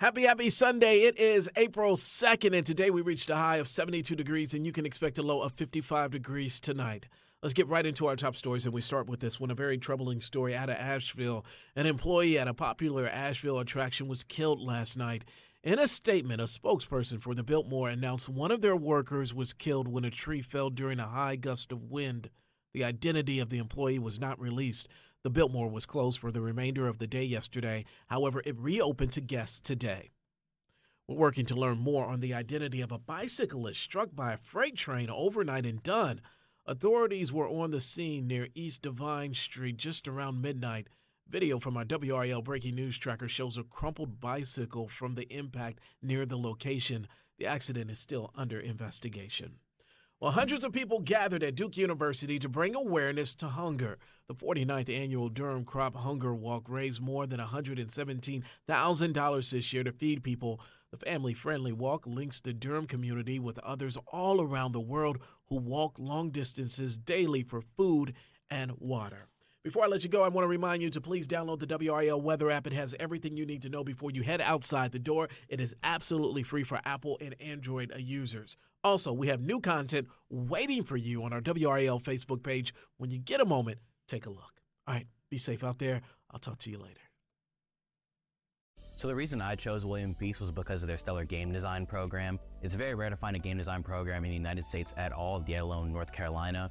Happy Sunday. It is April 2nd, and today we reached a high of 72 degrees, and you can expect a low of 55 degrees tonight. Let's get right into our top stories, and we start with this one, a very troubling story out of Asheville. An employee at a popular Asheville attraction was killed last night. In a statement, a spokesperson for the Biltmore announced one of their workers was killed when a tree fell during a high gust of wind. The identity of the employee was not released. The Biltmore was closed for the remainder of the day yesterday. However, it reopened to guests today. We're working to learn more on the identity of a bicyclist struck by a freight train overnight in Dunn. Authorities were on the scene near East Divine Street just around midnight. Video from our WRAL Breaking News Tracker shows a crumpled bicycle from the impact near the location. The accident is still under investigation. Well, hundreds of people gathered at Duke University to bring awareness to hunger. The 49th annual Durham Crop Hunger Walk raised more than $117,000 this year to feed people. The family-friendly walk links the Durham community with others all around the world who walk long distances daily for food and water. Before I let you go, I want to remind you to please download the WRAL weather app. It has everything you need to know before you head outside the door. It is absolutely free for Apple and Android users. Also, we have new content waiting for you on our WRAL Facebook page. When you get a moment, take a look. All right, be safe out there. I'll talk to you later. So the reason I chose William Peace was because of their stellar game design program. It's very rare to find a game design program in the United States at all, let alone North Carolina.